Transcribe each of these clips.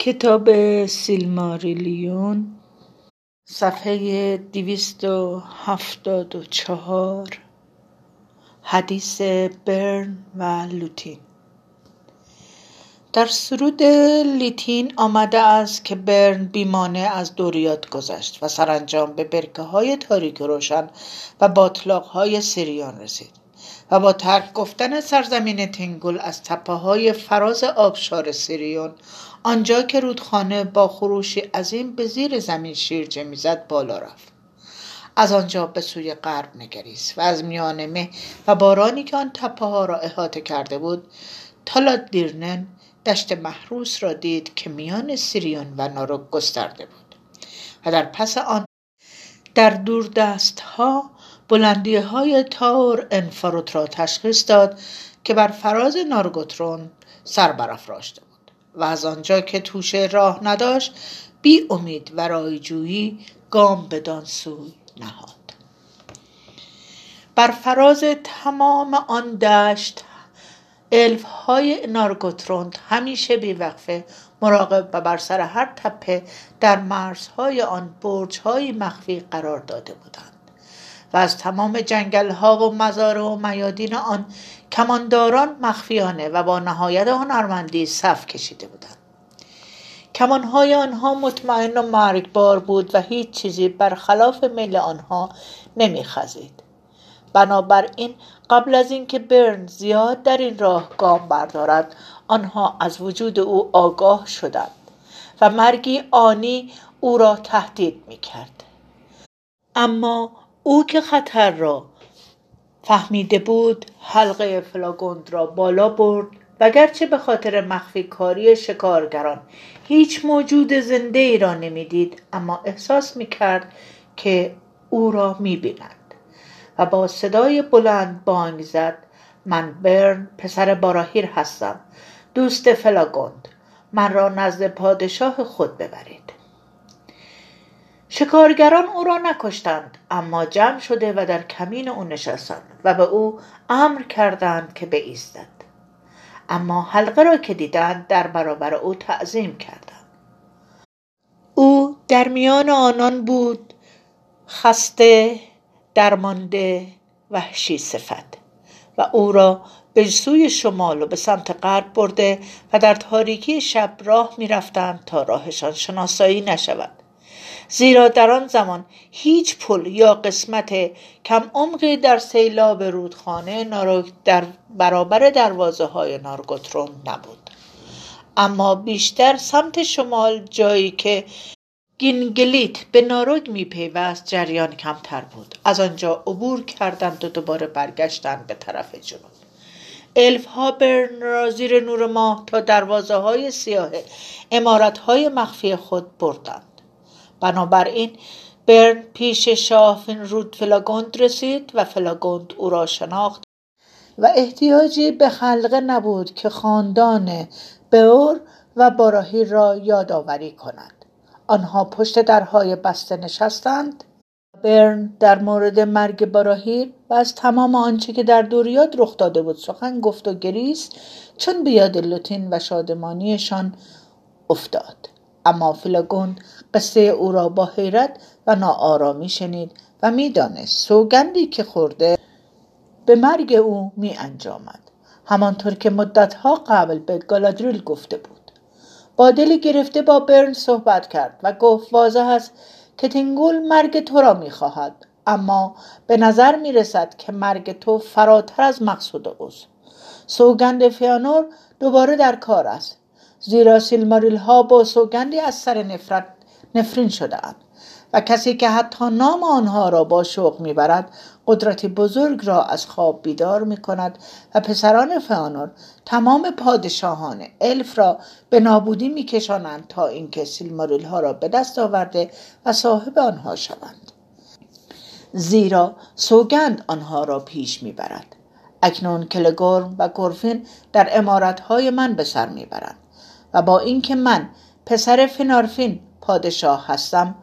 کتاب سیلماریلیون صفحه 274 حدیث برن و لوتین. در سرود لوتین آمده است که برن بیمانه از دوریات گذشت و سرانجام به برکه های تاریک و روشن و باطلاق های سریان رسید و با ترک گفتن سرزمین تینگول از تپه های فراز آبشار سیریون، آنجا که رودخانه با خروشی عظیم به زیر زمین شیرجه میزد، بالا رفت. از آنجا به سوی غرب نگریست و از میان مه و بارانی که آن تپه ها را احاطه کرده بود، تالا دیرنن دشت محروس را دید که میان سیریون و ناروگ گسترده بود و در پس آن در دور دست ها بلندی های تور انفروترا تشخیص داد که بر فراز نارگوترون سر برافراشته بود و از آنجا که توشه راه نداشت، بی امید و رایجویی گام بدان سوی نهاد. بر فراز تمام آن دشت الف های نارگوترون همیشه بیوقفه مراقب و بر سر هر تپه در مرزهای آن برج های مخفی قرار داده بودند و از تمام جنگل ها و مزارع و میادین آن کمانداران مخفیانه و با نهایت هنرمندی صف کشیده بودند. کمانهای آنها مطمئن و مرگبار بود و هیچ چیزی برخلاف میل آنها نمیخزید. بنابراین قبل از اینکه برن زیاد در این راه گام بردارد، آنها از وجود او آگاه شدند و مرگی آنی او را تهدید میکرد. اما او که خطر را فهمیده بود، حلقه فلاگوند را بالا برد و گرچه به خاطر مخفی کاری شکارگران هیچ موجود زنده ای را نمیدید، اما احساس میکرد که او را میبینند و با صدای بلند بانگ زد: من برن پسر براهیر هستم، دوست فلاگوند، من را نزد پادشاه خود ببرید. شکارگران او را نکشتند، اما جمع شده و در کمین او نشستند و به او امر کردند که بایستد. اما حلقه را که دیدند، در برابر او تعظیم کردند. او در میان آنان بود، خسته، درمانده، وحشی صفت، و او را به سوی شمال و به سمت غرب برده و در تاریکی شب راه می رفتند تا راهشان شناسایی نشود، زیرا در آن زمان هیچ پل یا قسمت کم عمقی در سیلاب رودخانه ناروگ در برابر دروازه های نارگوترون نبود. اما بیشتر سمت شمال، جایی که گینگلیت به ناروگ میپیوست، جریان کمتر بود. از آنجا عبور کردند و دوباره برگشتند به طرف جنوب. الف ها برن را زیر نور ماه تا دروازه های سیاه عمارت های مخفی خود بردند. بنابراین برن پیش شاه فینرود فلاگوند رسید و فلاگوند او را شناخت و احتیاجی به حلقه نبود که خاندان بئور و براهیر را یادآوری کند. آنها پشت درهای بسته نشستند. برن در مورد مرگ براهیر و از تمام آنچه که در دوریات رخ داده بود سخن گفت و گریست، چون به یاد لوتین و شادمانیشان افتاد. اما فلاگوند قصه او را با حیرت و ناآرامی شنید و میدانست سوگندی که خورده به مرگ او می انجامد، همانطور که مدتها قبل به گالادریل گفته بود. با دل گرفته با برن صحبت کرد و گفت: واضح است که تینگول مرگ تو را می خواهد، اما به نظر می رسد که مرگ تو فراتر از مقصود اوست. سوگند فیانور دوباره در کار است، زیرا سیلماریل ها با سوگندی از سر نفرت نفرین شدند و کسی که حتی نام آنها را با شوق میبرد، قدرتی بزرگ را از خواب بیدار میکند و پسران فیانور تمام پادشاهان الف را به نابودی میکشانند تا اینکه سیلماریل ها را به دست آورده و صاحب آنها شوند، زیرا سوگند آنها را پیش میبرد. اکنون کلگورم و کورفین در عمارتهای من به سر میبرند و با اینکه من پسر فینارفین پادشاه هستم،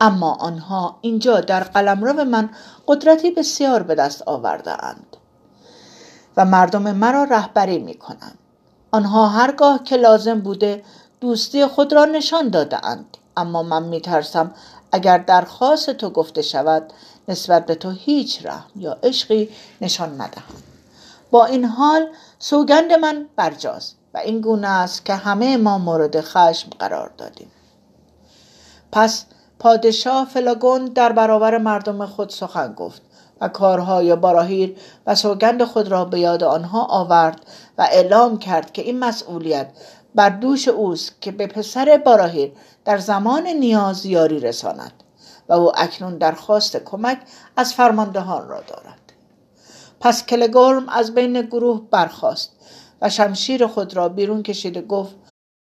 اما آنها اینجا در قلمرو من قدرتی بسیار به دست آورده اند و مردم مرا رهبری می کنند. آنها هرگاه که لازم بوده دوستی خود را نشان داده اند. اما من میترسم اگر درخواست تو گفته شود نسبت به تو هیچ رحم یا عشقی نشان ندهم. با این حال سوگند من برجاست و این گونه است که همه ما مورد خشم قرار دادیم. پس پادشاه فلاگوند در برابر مردم خود سخن گفت و کارهای براهیر و سوگند خود را به یاد آنها آورد و اعلام کرد که این مسئولیت بر دوش اوست که به پسر براهیر در زمان نیاز یاری رساند و او اکنون درخواست کمک از فرماندهان را دارد. پس کلگورم از بین گروه برخاست و شمشیر خود را بیرون کشید و گفت: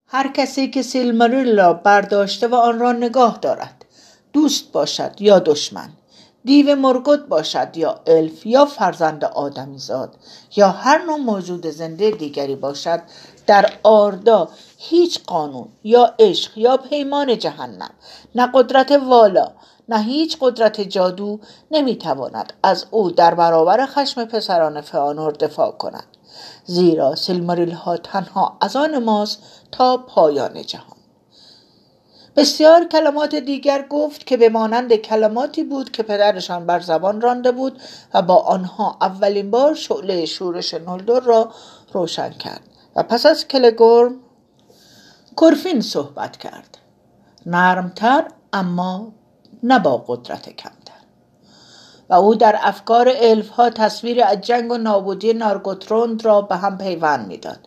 هر کسی که سیلماریل را برداشته و آن را نگاه دارد، دوست باشد یا دشمن، دیو مرگوت باشد یا الف یا فرزند آدمیزاد یا هر نوع موجود زنده دیگری باشد، در آردا هیچ قانون یا عشق یا پیمان جهنم، نه قدرت والا نه هیچ قدرت جادو نمیتواند از او در برابر خشم پسران فیانور دفاع کند، زیرا سیلماریل ها تنها از آن ماست تا پایان جهان. بسیار کلمات دیگر گفت که به مانند کلماتی بود که پدرشان بر زبان رانده بود و با آنها اولین بار شعله شورش نولدور را روشن کرد. و پس از کلگورم کورفین صحبت کرد، نرمتر اما نه با قدرت کمتر، و او در افکار الفها تصویر از جنگ و نابودی نارگوترون را به هم پیوند میداد.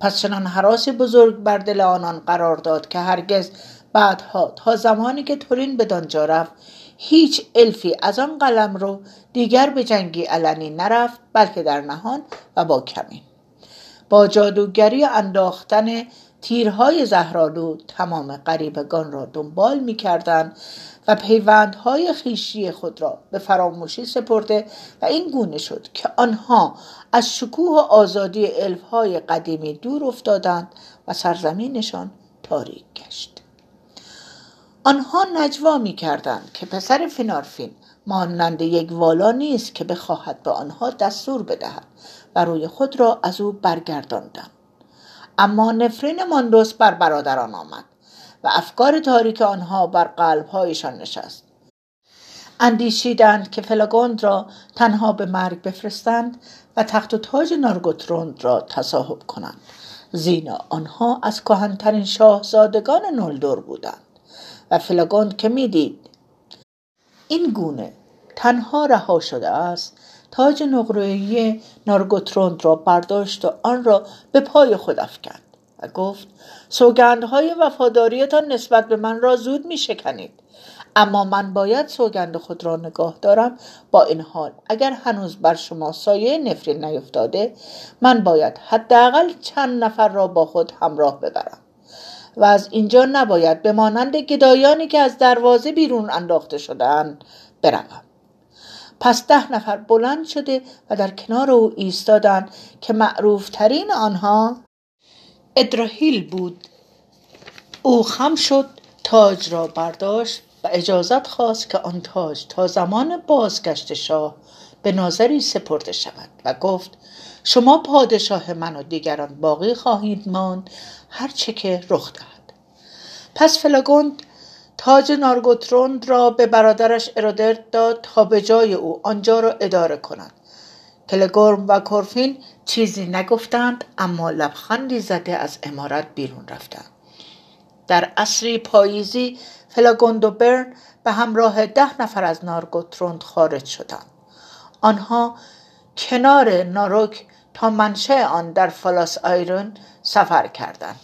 پس چنان هراس بزرگ بر دل آنان قرار داد که هرگز بعدها تا زمانی که تورین به دانجا رفت هیچ الفی از آن قلم رو دیگر به جنگی علنی نرفت، بلکه در نهان و با کمین با جادوگری انداختن تیرهای زهرالو تمام غریبگان را دنبال می کردن و پیوندهای خویشی خود را به فراموشی سپرده، و این گونه شد که آنها از شکوه و آزادی الفهای قدیمی دور افتادند و سرزمینشان تاریک گشت. آنها نجوا می کردند که پسر فینارفین مانند یک والا نیست که بخواهد به آنها دستور بدهد و روی خود را از او برگرداندند. اما نفرین ماندوس بر برادران آمد و افکار تاریک آنها بر قلبهایشان نشست. اندیشیدند که فلاگوند را تنها به مرگ بفرستند و تخت و تاج نارگوترون را تصاحب کنند، زینا آنها از کهن‌ترین شاهزادگان نولدور بودند و فلاگوند که میدید این گونه تنها رها شده است، تاج نقره‌ای نارگوترون را برداشت و آن را به پای خود افکند و گفت: سوگندهای وفاداریتان نسبت به من را زود می شکنید، اما من باید سوگند خود را نگاه دارم. با این حال اگر هنوز بر شما سایه نفرین نیفتاده، من باید حداقل چند نفر را با خود همراه ببرم و از اینجا نباید به مانند گدایانی که از دروازه بیرون انداخته شدند بروم. پس 10 نفر بلند شده و در کنار او ایستادند که معروف ترین آنها ادراهیل بود. او خم شد، تاج را برداشت و اجازت خواست که آن تاج تا زمان بازگشت شاه به ناظری سپرده شود و گفت: شما پادشاه من و دیگران باقی خواهید ماند، هر چه که رخ دهد. پس فلاگوند تاج نارگوترون را به برادرش ارادرد داد تا به جای او آنجا را اداره کند. کلگورم و کورفین چیزی نگفتند، اما لبخندی زده از عمارت بیرون رفتند. در عصری پاییزی فلاگوند و برن به همراه 10 نفر از نارگوترون خارج شدند. آنها کنار ناروگ تا منشأ آن در فلاس آیرون سفر کردند.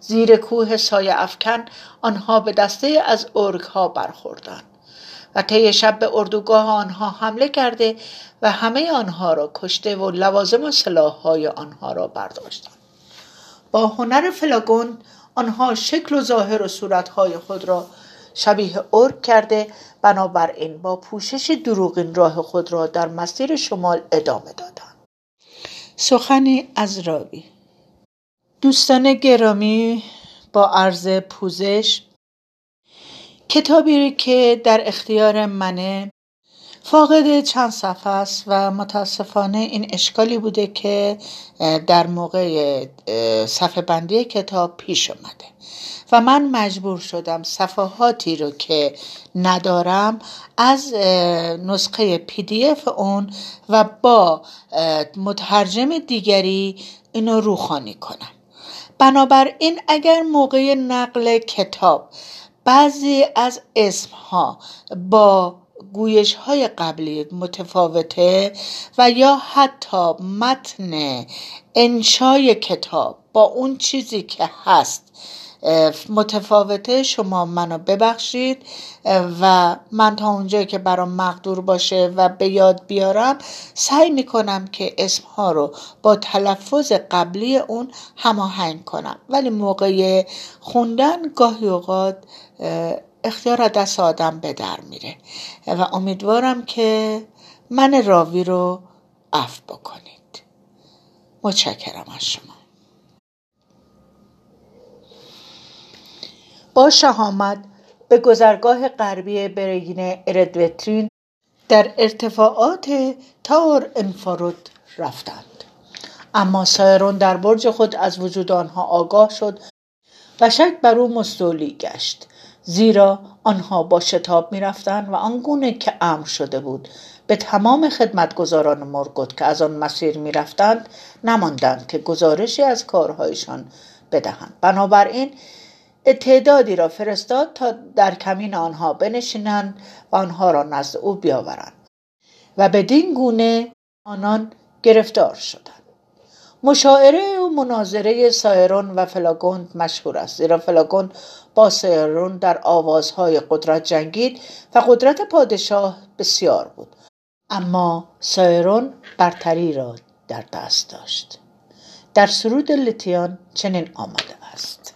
زیر کوه سای افکن آنها به دسته از اورگ ها برخوردند و طی شب به اردوگاه آنها حمله کرده و همه آنها را کشته و لوازم و سلاح‌های آنها را برداشتند. با هنر فلاگوند آنها شکل و ظاهر و صورت‌های خود را شبیه اورگ کرده، بنابراین با پوشش دروغین راه خود را در مسیر شمال ادامه دادند. سخن از راوی. دوستان گرامی، با عرض پوزش، کتابی که در اختیار منه فاقد چند صفحه است و متاسفانه این اشکالی بوده که در موقع صفحه بندی کتاب پیش اومده و من مجبور شدم صفحاتی رو که ندارم از نسخه PDF اون و با مترجم دیگری اینو روخوانی کنم. بنابراین اگر موقع نقل کتاب بعضی از اسمها با گویش های قبلی متفاوته و یا حتی متن انشای کتاب با اون چیزی که هست متفاوته، شما منو ببخشید و من تا اونجایی که برام مقدور باشه و به یاد بیارم سعی میکنم که اسمها رو با تلفظ قبلی اون هماهنگ کنم، ولی موقع خوندن گاهی اوقات اختیار دست آدم به در میره و امیدوارم که من راوی رو عفو بکنید. متشکرم از شما. با شهامت به گذرگاه غربی برگین اردوترین در ارتفاعات تور انفروترا رفتند، اما سایرون در برج خود از وجود آنها آگاه شد و شک بر او مستولی گشت، زیرا آنها با شتاب می رفتند و آنگونه که امر شده بود به تمام خدمتگزاران مرگوت که از آن مسیر می رفتند نماندند که گزارشی از کارهایشان بدهند. بنابراین تعدادی را فرستاد تا در کمین آنها بنشینند و آنها را نزد او بیاورند و بدین گونه آنان گرفتار شدند. مشاعره و مناظره سائرون و فلاگوند مشهور است، زیرا فلاگوند با سائرون در آوازهای قدرت جنگید و قدرت پادشاه بسیار بود، اما سائرون برتری را در دست داشت. در سرود لوتین چنین آمده است: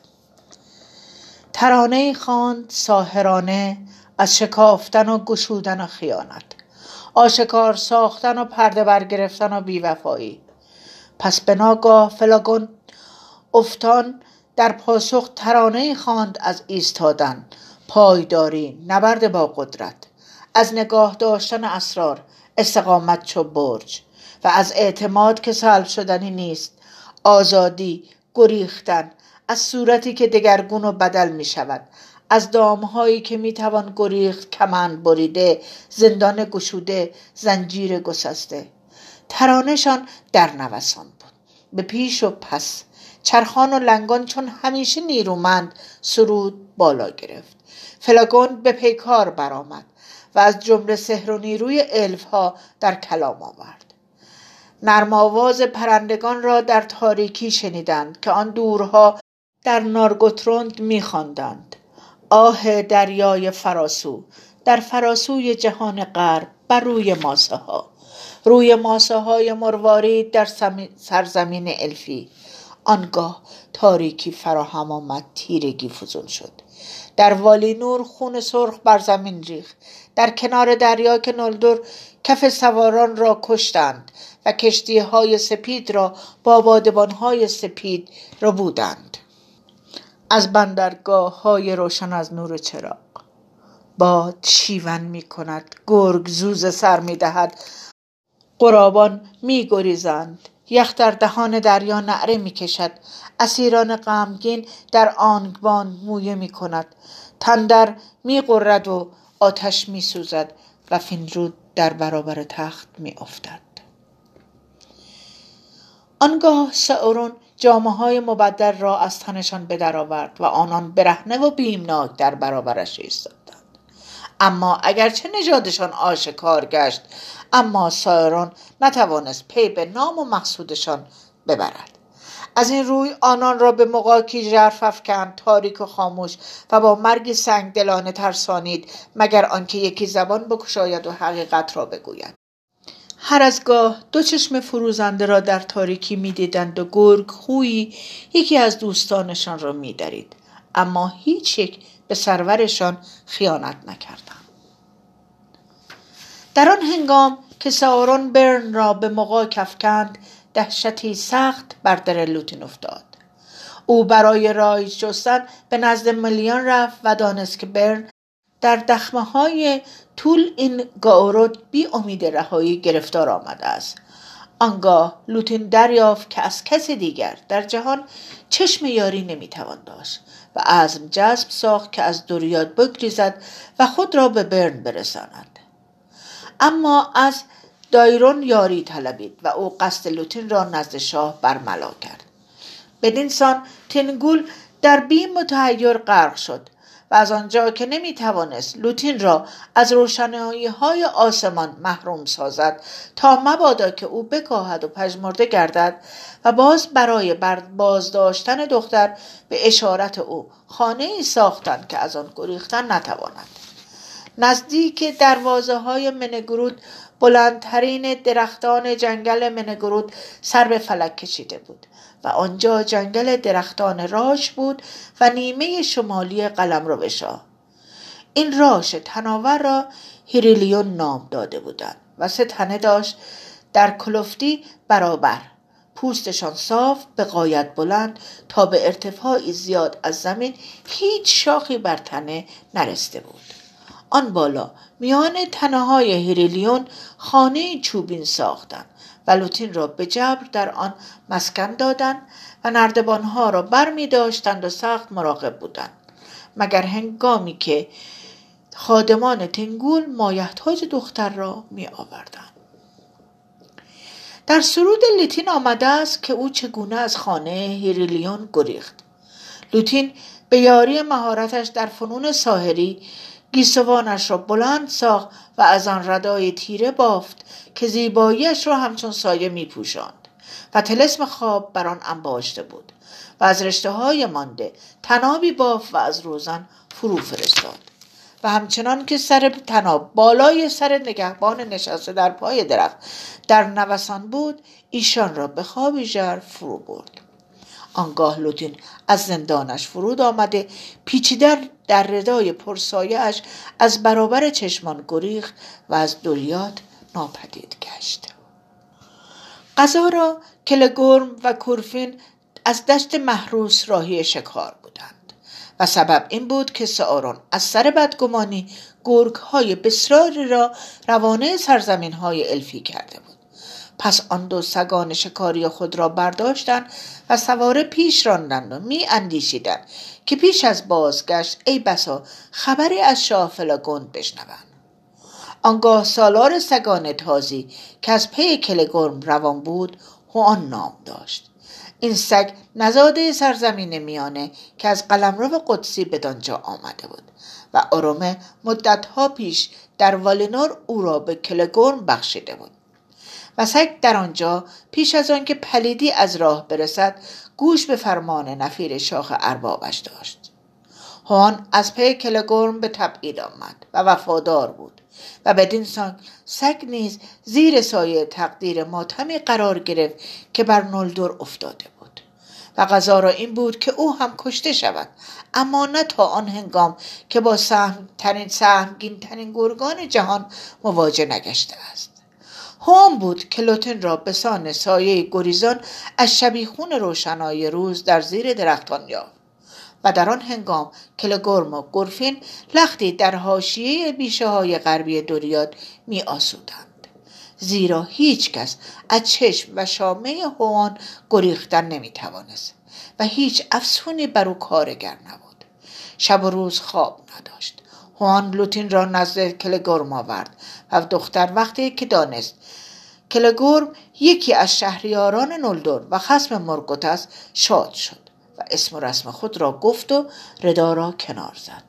ترانه خواند ساحرانه از شکافتن و گشودن و خیانت، آشکار ساختن و پرده برگرفتن و بیوفایی. پس به ناگاه فلاگوند افتان در پاسخ ترانه خواند از ایستادن، پایداری، نبرد با قدرت، از نگاه داشتن اسرار، استقامت چو برج و از اعتماد که سلب شدنی نیست، آزادی، گریختن از صورتی که دگرگون و بدل می شود، از دامهایی که می توان گریخت، کمند بریده، زندان گشوده، زنجیر گسسته. ترانشان در نوسان بود، به پیش و پس، چرخان و لنگان چون همیشه نیرومند. سرود بالا گرفت، فلاگوند به پیکار برآمد و از جمله سحر و نیروی الفها در کلام آورد. نرم‌آواز پرندگان را در تاریکی شنیدند که آن دورها در نارگوترون می‌خواندند. آه دریای فراسو، در فراسوی جهان غرب، بر روی ماسه‌ها، روی ماسه‌های مروارید در سرزمین الفی. آنگاه تاریکی فراهم آمد، تیرگی فزون شد. در والینور خون سرخ بر زمین ریخت، در کنار دریا که نولدور کف سواران را کشتند و کشتی‌های سپید را با بادبان‌های سپید را بودند. از بندرگاه‌های روشن از نور چراغ باد شیون می‌کند، گرگ زوز سر می‌دهد، قرابان می‌گریزند، یخ در دهان دریا نعره می‌کشد، اسیران غمگین در آنگبان مویه می‌کند، تندر می‌غرد و آتش می‌سوزد و فینرود در برابر تخت می‌افتد. آنگاه سائورون جامه‌های مبدل را از تنشان به در آورد و آنان برهنه و بیمناک در برابرش ایستادند. اما اگرچه نژادشان آشکار گشت، اما سائورون نتوانست پی به نام و مقصودشان ببرد. از این روی آنان را به مغاکی ژرف افکند، تاریک و خاموش، و با مرگی سنگدلانه ترسانید، مگر آنکه یکی زبان بگشاید و حقیقت را بگوید. هر از گاه دو چشم فروزنده را در تاریکی می دیدند و گرگ خویی یکی از دوستانشان را می درید، اما هیچ یک به سرورشان خیانت نکردند. در آن هنگام که سائورون برن را به مغاک افکند، دهشتی سخت بر در لوتین افتاد. او برای رای جستن به نزد ملیان رفت و دانست که برن در دخمه‌های طول این گاورود بی امید رهایی گرفتار آمده است. آنگاه لوتین دریافت که از کس دیگر در جهان چشم یاری نمیتوان داشت و عزم جزم ساخت که از دوریات بگریزد و خود را به برن برساند. اما از دایرون یاری طلبید و او قصد لوتین را نزد شاه برملا کرد. بدین سان تینگول در بیم متحیر غرق شد و از آنجا که نمیتوانست لوتین را از روشنایی‌های آسمان محروم سازد تا مبادا که او بکاهد و پژمرده گردد و باز برای بازداشتن دختر به اشارت او خانه‌ای ساختند که از آن گریختن نتواند. نزدیک دروازه‌های منگروت بلندترین درختان جنگل منگروت سر به فلک کشیده بود و آنجا جنگل درختان راش بود و نیمه شمالی قلمرو شاه. این راش تناور را هیریلیون نام داده بودند و سه تنه داشت در کلفتی برابر، پوستشان صاف به غایت بلند تا به ارتفاعی زیاد از زمین هیچ شاخی بر تنه نرسیده بود. آن بالا میان تنه‌های هیریلیون خانه چوبین ساختند و لوتین را به جبر در آن مسکن دادند و نردبانها را بر می داشتند و سخت مراقب بودند، مگر هنگامی که خادمان تینگول مایحتاج دختر را می آوردند. در سرود لوتین آمده است که او چگونه از خانه هیریلیون گریخت. لوتین به یاری مهارتش در فنون ساحری گیسوانش را بلند ساخت و از آن ردای تیره بافت که زیباییش را همچون سایه می پوشاند و طلسم خواب بر آن انباشته بود و از رشته های مانده تنابی بافت و از روزن فرو فرستاد و همچنان که سر تناب بالای سر نگهبان نشسته در پای درخت در نوسان بود، ایشان را به خوابی ژرف فرو برد. آنگاه لوتین از زندانش فرود آمده پیچیده در ردای پرسایه‌اش از برابر چشمان گریخت و از دوریات ناپدید گشت. قضا را کلگورم و کورفین از دشت محروس راهی شکار بودند و سبب این بود که سائورون از سر بدگمانی گرگ‌های بسیاری را روانه سرزمین‌های الفی کرده بود. پس آن دو سگان شکاری خود را برداشتند و سواره پیش راندند و می اندیشیدند که پیش از بازگشت ای بسا خبری از شاه فلاگوند بشنوند. آنگاه سالار سگان تازی که از پی کلگورم روان بود هوان نام داشت. این سگ نزاده سرزمین میانه که از قلمرو قدسی بدانجا آمده بود و آرومه مدتها پیش در والینور او را به کلگورم بخشیده بود و سگ در آنجا پیش از آن که پلیدی از راه برسد گوش به فرمان نفیر شاخ اربابش داشت. هوان از پی کلگورم به تبعید آمد و وفادار بود و بدین سان سگ نیز زیر سایه تقدیر ماتمی قرار گرفت که بر نولدور افتاده بود و قضا را این بود که او هم کشته شود، اما نه تا آن هنگام که با سهمگین ترین گرگان جهان مواجه نگشته است. هوان بود که لوتین را به سان سایه گریزان از شبیخون روشنایی روز در زیر درختان یافت و در آن هنگام کلگورم و گورفین لختی در حاشیه بیشه های غربی دوریات می آسودند، زیرا هیچ کس از چشم و شامه هوان گریختن نمی توانست و هیچ افسونی بر او کارگر نبود. شب و روز خواب نداشت. هوان لوتین را نزد کلگورم آورد و دختر وقتی که دانست کلگورم یکی از شهریاران نولدور و خصم منگروت است شاد شد و اسم و رسم خود را گفت و ردا را کنار زد.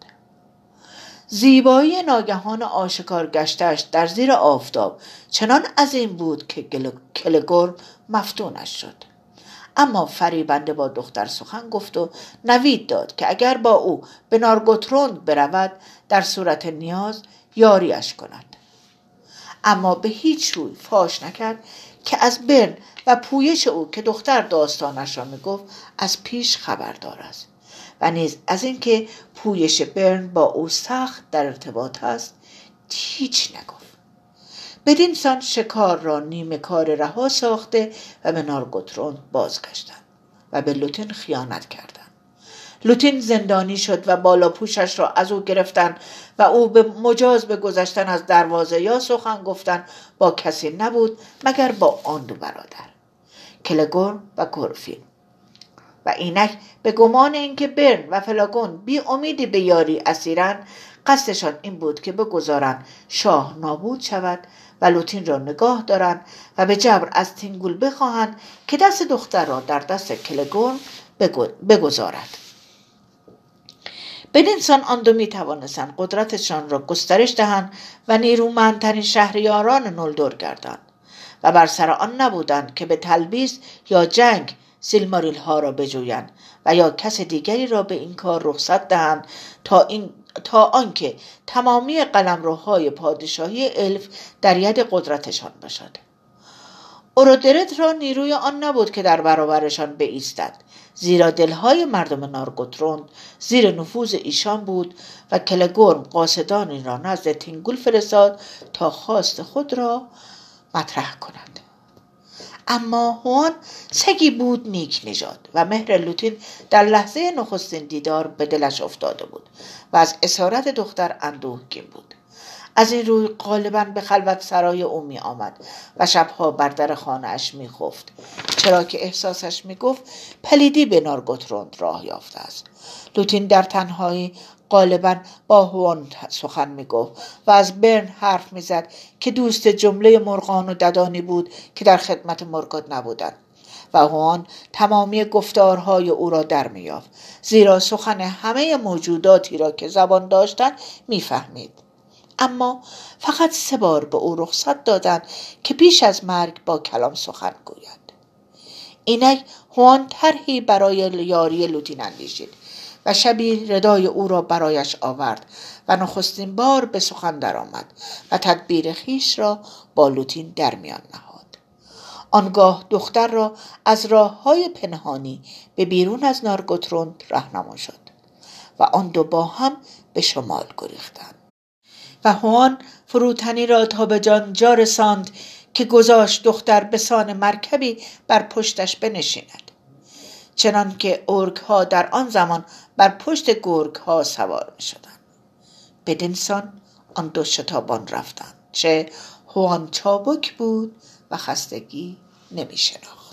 زیبایی ناگهان آشکار گشتش در زیر آفتاب چنان عظیم بود که کلگورم مفتونش شد، اما فریبنده با دختر سخن گفت و نوید داد که اگر با او به نارگوترون برود در صورت نیاز یاریش کند، اما به هیچ روی فاش نکرد که از برن و پویش او که دختر داستانش را میگفت از پیش خبردار است و نیز از اینکه پویش برن با او سخت در ارتباط است هیچ نگفت. بدین سان شکار را نیمه کار رها ساخته و به نارگوترون بازگشتند و به لوتین خیانت کردند. لوتین زندانی شد و بالاپوشش را از او گرفتند و او به مجاز به گذشتن از دروازه یا سخن گفتن با کسی نبود مگر با آن دو برادر کلگورم و کورفین. و اینک به گمان اینکه برن و فلاگوند بی امیدی به یاری اسیرند، قصدشان این بود که بگذارند شاه نابود شود و لوتین را نگاه دارند و به جبر از تینگول بخواهند که دست دختر را در دست کلگورم بگذارد. بدینسان آن دو می توانستند قدرتشان را گسترش دهند و نیرومندترین شهریاران نولدور گردند و بر سر آن نبودند که به تلبیس یا جنگ سیلماریل ها را بجویند و یا کس دیگری را به این کار رخصت دهند تا آنکه تمامی قلمروهای پادشاهی الف در ید قدرتشان باشد. ارادرد را نیروی آن نبود که در برابرشان بایستد، زیرا دلهای مردم نارگوترون زیر نفوذ ایشان بود و کلگورم قاصدانی را نزد تینگول فرستاد تا خواست خود را مطرح کنند. اما هوان سگی بود نیک نژاد و مهر لوتین در لحظه نخستین دیدار به دلش افتاده بود و از اسارت دختر اندوهگین بود. از این روی غالباً به خلوت سرای او می آمد و شبها بر در خانه اش می خفت، چرا که احساسش می گفت پلیدی به نارگوتروند راه یافته است. لوتین در تنهایی غالباً با هوان سخن می گفت و از برن حرف می زد که دوست جمله مرغان و ددانی بود که در خدمت مرغان نبودند و هوان تمامی گفتارهای او را در می یافت، زیرا سخن همه موجوداتی را که زبان داشتند می فهمید. اما فقط 3 بار به او رخصت دادند که پیش از مرگ با کلام سخن گوید. اینک هوان طرحی برای یاری لوتین اندیشید و شبی ردای او را برایش آورد و نخستین بار به سخن درآمد و تدبیر خویش را با لوتین در میان نهاد. آنگاه دختر را از راه‌های پنهانی به بیرون از نارگوترون راهنما شد و آن دو با هم به شمال گریختند و هوان فروتنی را تا به جانجا رساند که گذاشت دختر به سان مرکبی بر پشتش بنشیند، چنان که اورک ها در آن زمان بر پشت گورگ ها سوار می شدند. بدینسان آن دو شتابان رفتند، چه هوان چابک بود و خستگی نمی شناخت.